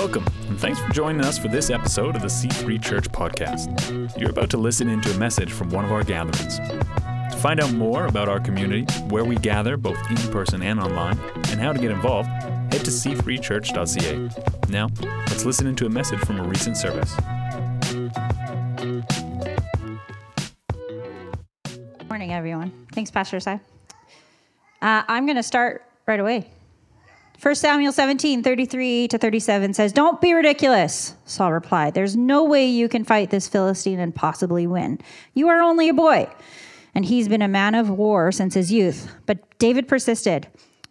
Welcome, and thanks for joining us for this episode of the C3 Church podcast. You're about to listen into a message from one of our gatherings. To find out more about our community, where we gather both in person and online, and how to get involved, head to c3church.ca. Now, let's listen into a message from a recent service. Good morning, everyone. Thanks, Pastor Si. I'm going to start right away. 1 Samuel 17, 33-37 says, "Don't be ridiculous," Saul replied. "There's no way you can fight this Philistine and possibly win. You are only a boy, and he's been a man of war since his youth." But David persisted.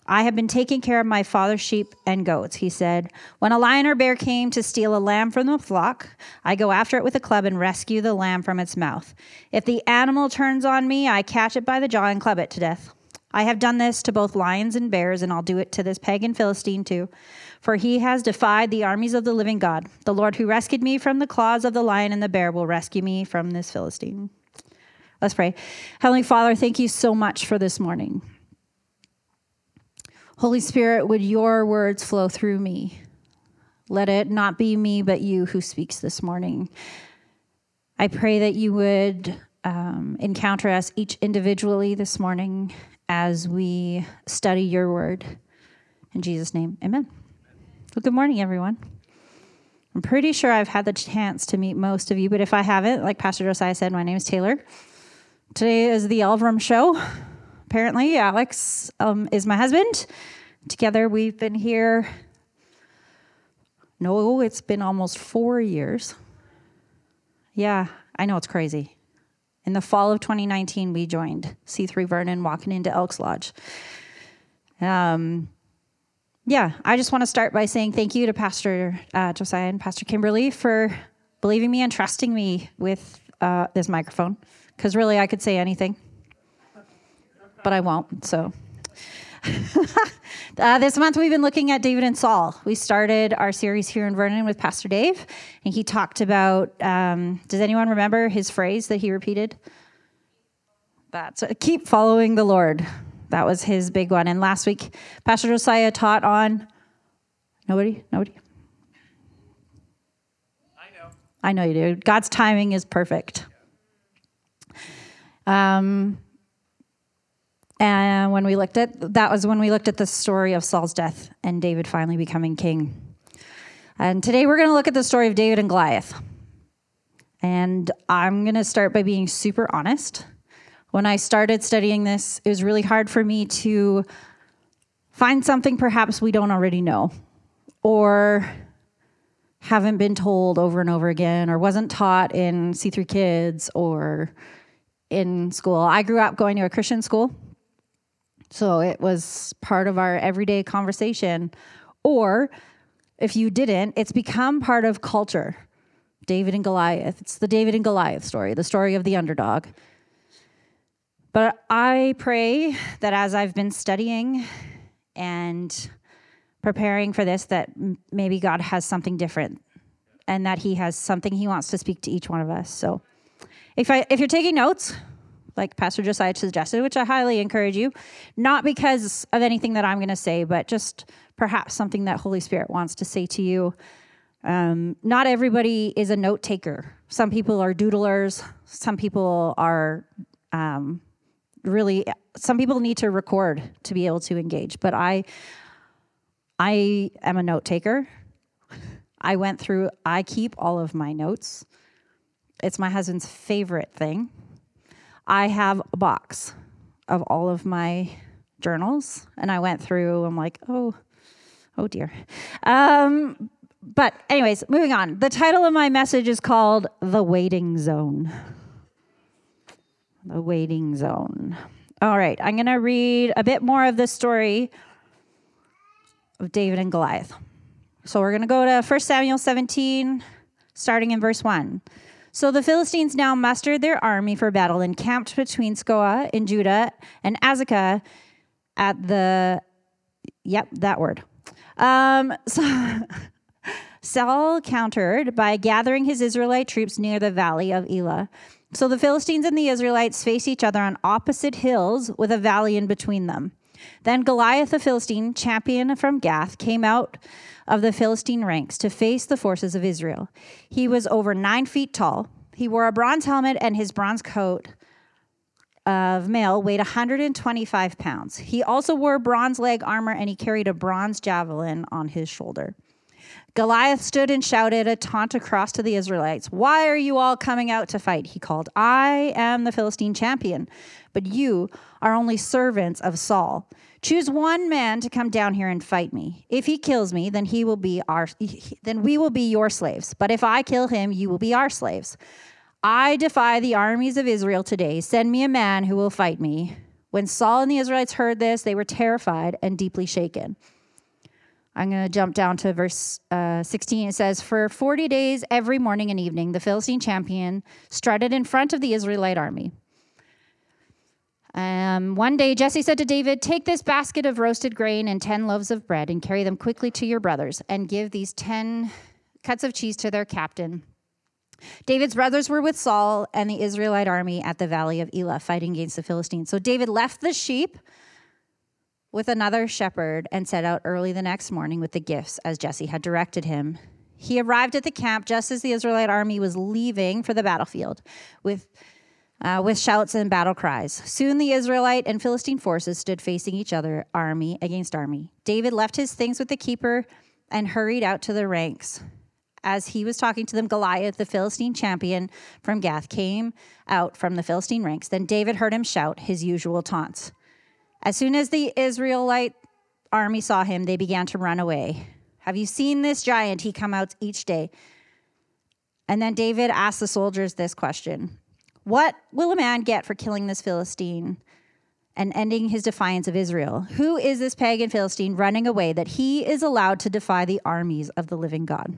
"I have been taking care of my father's sheep and goats," he said. "When a lion or bear came to steal a lamb from the flock, I go after it with a club and rescue the lamb from its mouth. If the animal turns on me, I catch it by the jaw and club it to death. I have done this to both lions and bears, and I'll do it to this pagan Philistine too, for he has defied the armies of the living God. The Lord who rescued me from the claws of the lion and the bear will rescue me from this Philistine." Let's pray. Heavenly Father, thank you so much for this morning. Holy Spirit, would your words flow through me? Let it not be me, but you who speaks this morning. I pray that you would encounter us each individually this morning as we study your word. In Jesus' name, amen. Well, good morning, everyone. I'm pretty sure I've had the chance to meet most of you, but if I haven't, like Pastor Josiah said, my name is Taelor. Today is the Elverum show. Apparently, Alex is my husband. Together, we've been here, it's been almost 4 years. Yeah, I know it's crazy. In the fall of 2019, we joined C3 Vernon, walking into Elk's Lodge. I just want to start by saying thank you to Pastor Josiah and Pastor Kimberly for believing me and trusting me with this microphone, because really I could say anything, but I won't, so. This month we've been looking at David and Saul. We started our series here in Vernon with Pastor Dave, and he talked about, does anyone remember his phrase that he repeated? That's keep following the Lord. That was his big one. And last week, Pastor Josiah taught on, nobody? I know you do. God's timing is perfect. And when we looked at, that was when we looked at the story of Saul's death and David finally becoming king. And today we're going to look at the story of David and Goliath. And I'm going to start by being super honest. When I started studying this, it was really hard for me to find something perhaps we don't already know or haven't been told over and over again or wasn't taught in C3 Kids or in school. I grew up going to a Christian school. So it was part of our everyday conversation. Or if you didn't, it's become part of culture. David and Goliath. It's the David and Goliath story, the story of the underdog. But I pray that as I've been studying and preparing for this, that maybe God has something different and that he has something he wants to speak to each one of us. So if you're taking notes, like Pastor Josiah suggested, which I highly encourage you, not because of anything that I'm going to say, but just perhaps something that Holy Spirit wants to say to you. Not everybody is a note taker. Some people are doodlers. Some people are some people need to record to be able to engage. But I am a note taker. I keep all of my notes. It's my husband's favorite thing. I have a box of all of my journals, and I went through, I'm like, oh dear. But anyways, moving on. The title of my message is called The Waiting Zone. The Waiting Zone. All right, I'm going to read a bit more of the story of David and Goliath. So we're going to go to 1 Samuel 17, starting in verse 1. "So the Philistines now mustered their army for battle and camped between Skoa in Judah and Azekah at the..." Yep, that word. Saul countered by gathering his Israelite troops near the valley of Elah. So the Philistines and the Israelites faced each other on opposite hills with a valley in between them. Then Goliath the Philistine, champion from Gath, came out of the Philistine ranks to face the forces of Israel. He was over 9 feet tall. He wore a bronze helmet, and his bronze coat of mail weighed 125 pounds. He also wore bronze leg armor, and he carried a bronze javelin on his shoulder. Goliath stood and shouted a taunt across to the Israelites. "Why are you all coming out to fight?" he called. "I am the Philistine champion, but you are only servants of Saul. Choose one man to come down here and fight me. If he kills me, then we will be your slaves. But if I kill him, you will be our slaves. I defy the armies of Israel today. Send me a man who will fight me." When Saul and the Israelites heard this, they were terrified and deeply shaken. I'm going to jump down to verse 16. It says, "For 40 days, every morning and evening, the Philistine champion strutted in front of the Israelite army. One day, Jesse said to David, 'Take this basket of roasted grain and 10 loaves of bread and carry them quickly to your brothers and give these 10 cuts of cheese to their captain.' David's brothers were with Saul and the Israelite army at the valley of Elah, fighting against the Philistines. So David left the sheep with another shepherd and set out early the next morning with the gifts as Jesse had directed him. He arrived at the camp just as the Israelite army was leaving for the battlefield with shouts and battle cries. Soon the Israelite and Philistine forces stood facing each other, army against army. David left his things with the keeper and hurried out to the ranks. As he was talking to them, Goliath, the Philistine champion from Gath, came out from the Philistine ranks. Then David heard him shout his usual taunts. As soon as the Israelite army saw him, they began to run away. 'Have you seen this giant? He comes out each day.' And then David asked the soldiers this question: 'What will a man get for killing this Philistine and ending his defiance of Israel? Who is this pagan Philistine running away that he is allowed to defy the armies of the living God?'"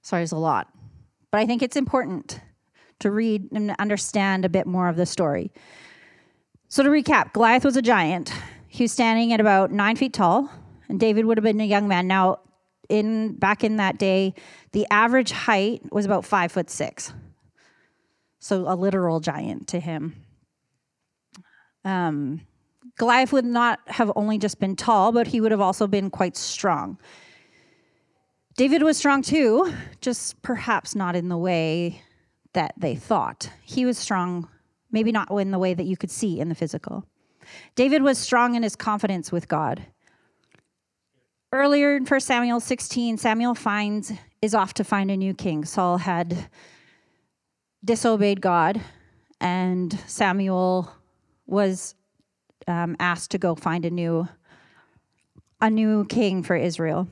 Sorry, it's a lot, but I think it's important to read and understand a bit more of the story. So to recap, Goliath was a giant. He was standing at about 9 feet tall, and David would have been a young man. Now, back in that day, the average height was about 5'6". So a literal giant to him. Goliath would not have only just been tall, but he would have also been quite strong. David was strong too, just perhaps not in the way that they thought. He was strong, maybe not in the way that you could see in the physical. David was strong in his confidence with God. Earlier in 1 Samuel 16, Samuel is off to find a new king. Saul had disobeyed God, and Samuel was asked to go find a new king for Israel.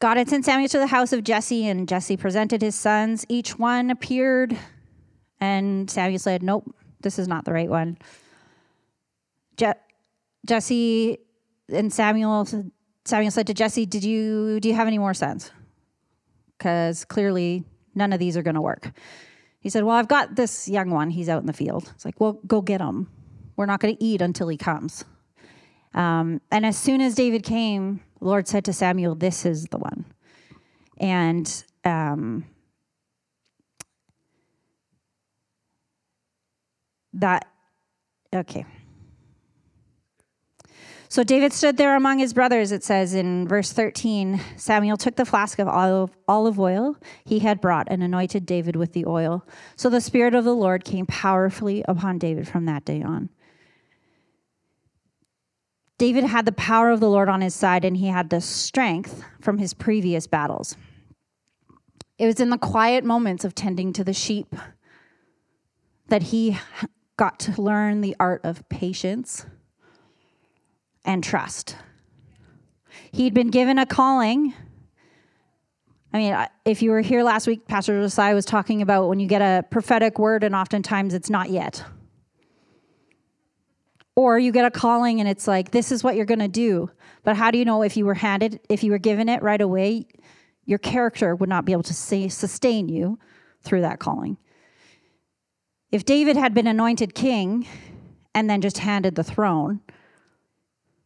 God had sent Samuel to the house of Jesse, and Jesse presented his sons. Each one appeared, and Samuel said, "Nope, this is not the right one." Jesse and Samuel said to Jesse, "Do you have any more sons? Because clearly none of these are going to work." He said, "Well, I've got this young one. He's out in the field." It's like, "Well, go get him. We're not going to eat until he comes." And as soon as David came, the Lord said to Samuel, "This is the one." And okay. So David stood there among his brothers, it says in verse 13. Samuel took the flask of olive oil he had brought and anointed David with the oil. So the Spirit of the Lord came powerfully upon David from that day on. David had the power of the Lord on his side, and he had the strength from his previous battles. It was in the quiet moments of tending to the sheep that he got to learn the art of patience and trust. He'd been given a calling. I mean, if you were here last week, Pastor Josiah was talking about when you get a prophetic word, and oftentimes it's not yet. Or you get a calling, and it's like, this is what you're going to do. But how do you know if you were given it right away, your character would not be able to sustain you through that calling. If David had been anointed king and then just handed the throne,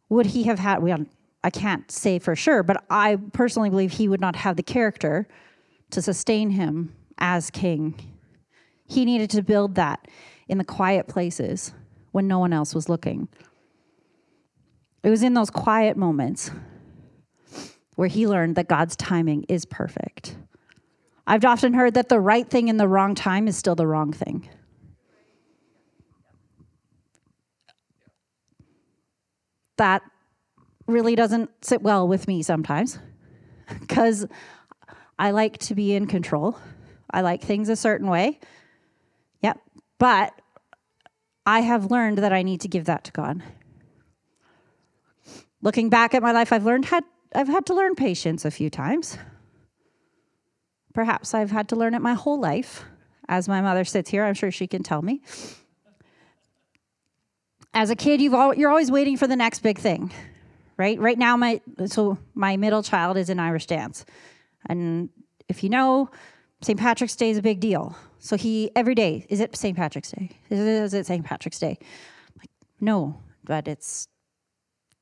would he have had, I can't say for sure, but I personally believe he would not have the character to sustain him as king. He needed to build that. in the quiet places when no one else was looking. It was in those quiet moments where he learned that God's timing is perfect. I've often heard that the right thing in the wrong time is still the wrong thing. That really doesn't sit well with me sometimes because I like to be in control. I like things a certain way. Yep. But I have learned that I need to give that to God. Looking back at my life, I've had to learn patience a few times. Perhaps I've had to learn it my whole life. As my mother sits here, I'm sure she can tell me. As a kid, you're always waiting for the next big thing, right? Right now, my middle child is in Irish dance. And if you know, St. Patrick's Day is a big deal. So every day, is it St. Patrick's Day? Is it St. Patrick's Day? I'm like, no, but it's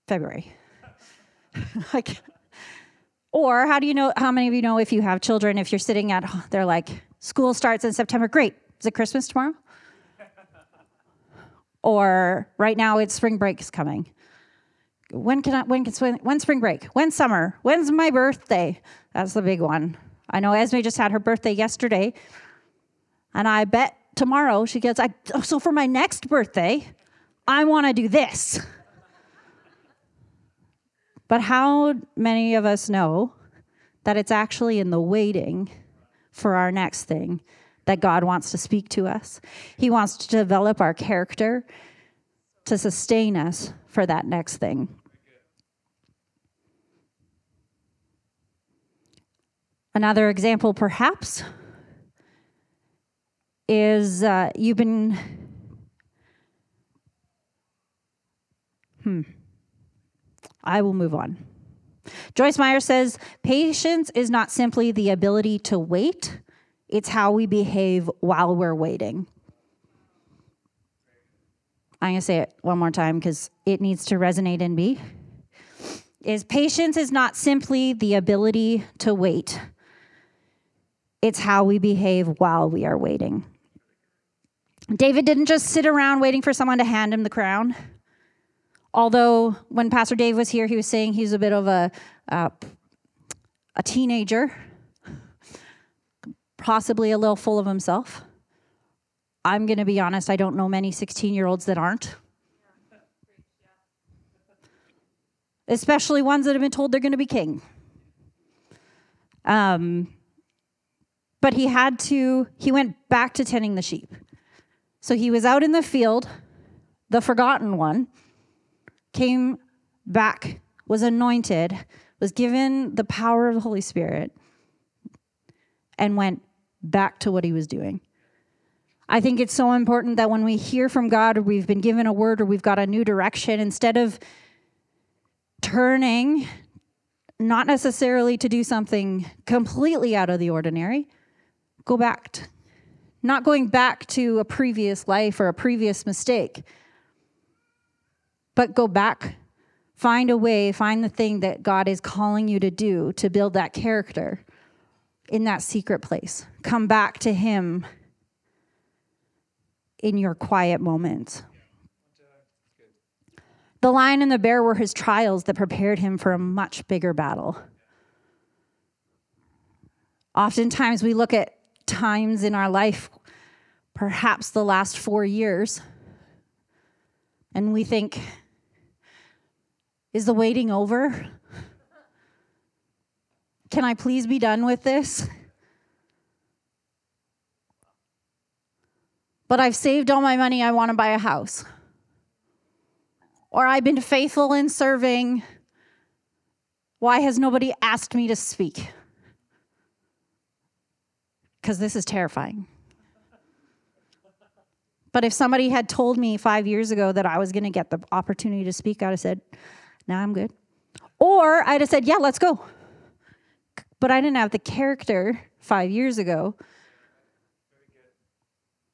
February. Like, or how do you know, how many of you know if you have children, if you're sitting at, they're like, school starts in September, great, is it Christmas tomorrow? Or right now it's spring break is coming. When's spring break? When's summer? When's my birthday? That's the big one. I know Esme just had her birthday yesterday, and I bet tomorrow she gets, so for my next birthday, I want to do this. But how many of us know that it's actually in the waiting for our next thing that God wants to speak to us? He wants to develop our character to sustain us for that next thing. Another example, perhaps, is you've been... I will move on. Joyce Meyer says, patience is not simply the ability to wait. It's how we behave while we're waiting. I'm going to say it one more time because it needs to resonate in me. Patience is not simply the ability to wait. It's how we behave while we are waiting. David didn't just sit around waiting for someone to hand him the crown. Although when Pastor Dave was here, he was saying he's a bit of a teenager, possibly a little full of himself. I'm going to be honest, I don't know many 16-year-olds that aren't. Especially ones that have been told they're going to be king. But he went back to tending the sheep. So he was out in the field, the forgotten one, came back, was anointed, was given the power of the Holy Spirit, and went back to what he was doing. I think it's so important that when we hear from God, or we've been given a word, or we've got a new direction, instead of turning, not necessarily to do something completely out of the ordinary, go back. Not going back to a previous life or a previous mistake, but go back, find a way, find the thing that God is calling you to do to build that character in that secret place. Come back to him in your quiet moments. The lion and the bear were his trials that prepared him for a much bigger battle. Oftentimes we look at times in our life, perhaps the last 4 years, and we think, is the waiting over? Can I please be done with this? But I've saved all my money. I want to buy a house. Or I've been faithful in serving. Why has nobody asked me to speak? Because this is terrifying. But if somebody had told me 5 years ago that I was going to get the opportunity to speak, I would have said, no, I'm good. Or I'd have said, yeah, let's go. But I didn't have the character 5 years ago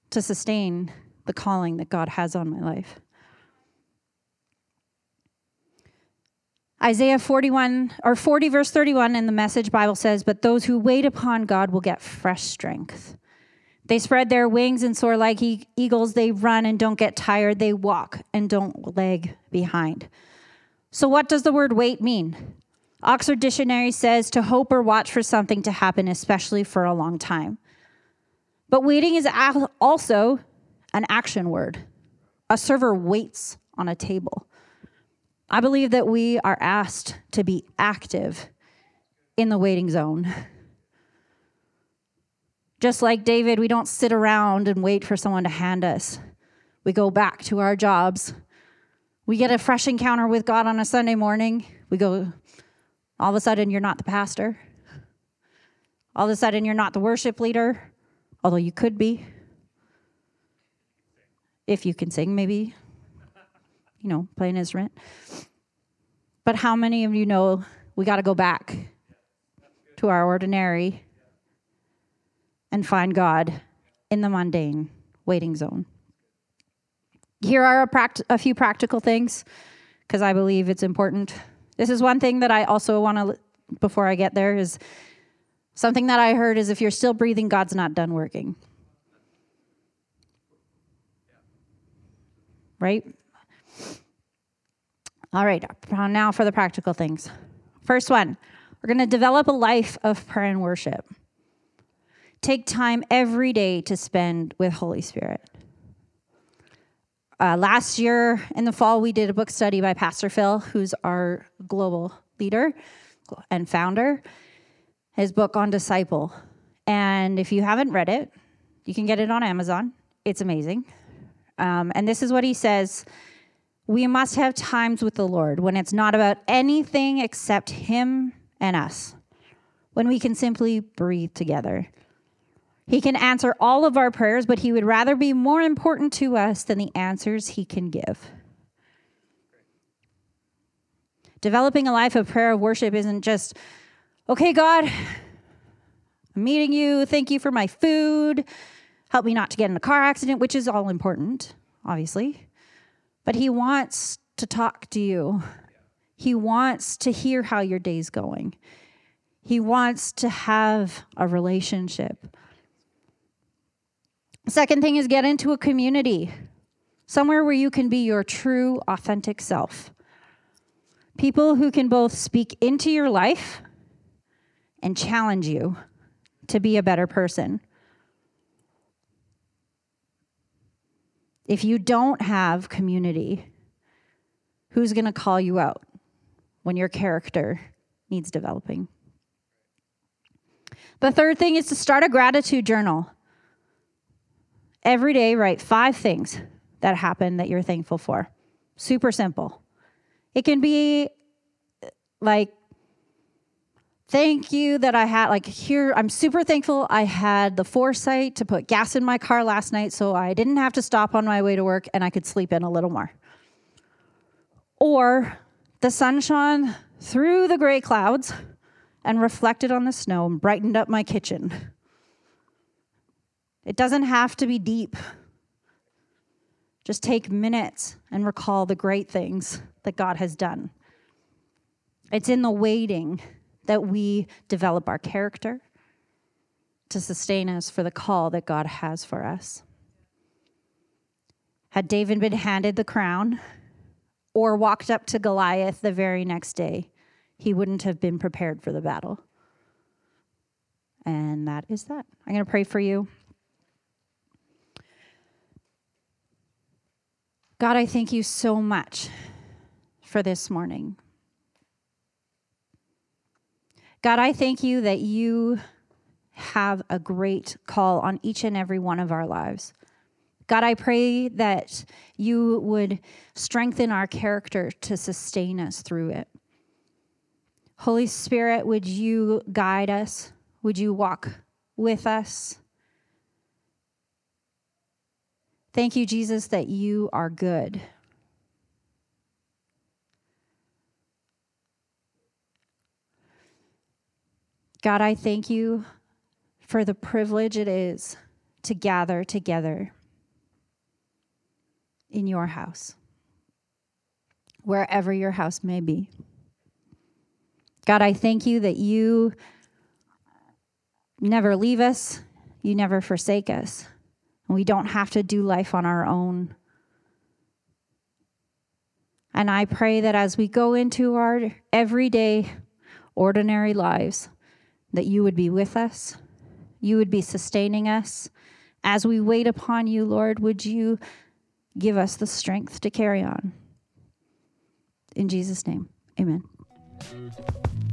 to sustain the calling that God has on my life. Isaiah 40 verse 31 in the Message Bible says, but those who wait upon God will get fresh strength. They spread their wings and soar like eagles. They run and don't get tired. They walk and don't lag behind. So what does the word wait mean? Oxford Dictionary says to hope or watch for something to happen, especially for a long time. But waiting is also an action word. A server waits on a table. I believe that we are asked to be active in the waiting zone. Just like David, we don't sit around and wait for someone to hand us. We go back to our jobs. We get a fresh encounter with God on a Sunday morning. We go, all of a sudden, you're not the pastor. All of a sudden, you're not the worship leader, although you could be. If you can sing, maybe, you know, play an instrument. But how many of you know we got to go back to our ordinary and find God in the mundane waiting zone? Here are a few practical things, because I believe it's important. This is one thing that I also want to, before I get there, is something that I heard is if you're still breathing, God's not done working. Right? All right, now for the practical things. First one, we're going to develop a life of prayer and worship. Take time every day to spend with Holy Spirit. Last year in the fall, we did a book study by Pastor Phil, who's our global leader and founder, his book on Disciple. And if you haven't read it, you can get it on Amazon. It's amazing. And this is what he says. We must have times with the Lord when it's not about anything except him and us, when we can simply breathe together. He can answer all of our prayers, but he would rather be more important to us than the answers he can give. Developing a life of prayer of worship isn't just, okay, God, I'm meeting you. Thank you for my food. Help me not to get in a car accident, which is all important, obviously. But he wants to talk to you. He wants to hear how your day's going. He wants to have a relationship. Second thing is get into a community, somewhere where you can be your true, authentic self. People who can both speak into your life and challenge you to be a better person. If you don't have community, who's going to call you out when your character needs developing? The third thing is to start a gratitude journal. Every day, write 5 things that happen that you're thankful for. Super simple. It can be like, thank you that I had, like here, I'm super thankful I had the foresight to put gas in my car last night so I didn't have to stop on my way to work and I could sleep in a little more. Or the sun shone through the gray clouds and reflected on the snow and brightened up my kitchen. It doesn't have to be deep. Just take minutes and recall the great things that God has done. It's in the waiting that we develop our character to sustain us for the call that God has for us. Had David been handed the crown or walked up to Goliath the very next day, he wouldn't have been prepared for the battle. And that is that. I'm going to pray for you. God, I thank you so much for this morning. God, I thank you that you have a great call on each and every one of our lives. God, I pray that you would strengthen our character to sustain us through it. Holy Spirit, would you guide us? Would you walk with us? Thank you, Jesus, that you are good. God, I thank you for the privilege it is to gather together in your house, wherever your house may be. God, I thank you that you never leave us. you never forsake us. And we don't have to do life on our own. And I pray that as we go into our everyday, ordinary lives, that you would be with us. You would be sustaining us. As we wait upon you, Lord, would you give us the strength to carry on? In Jesus' name, amen.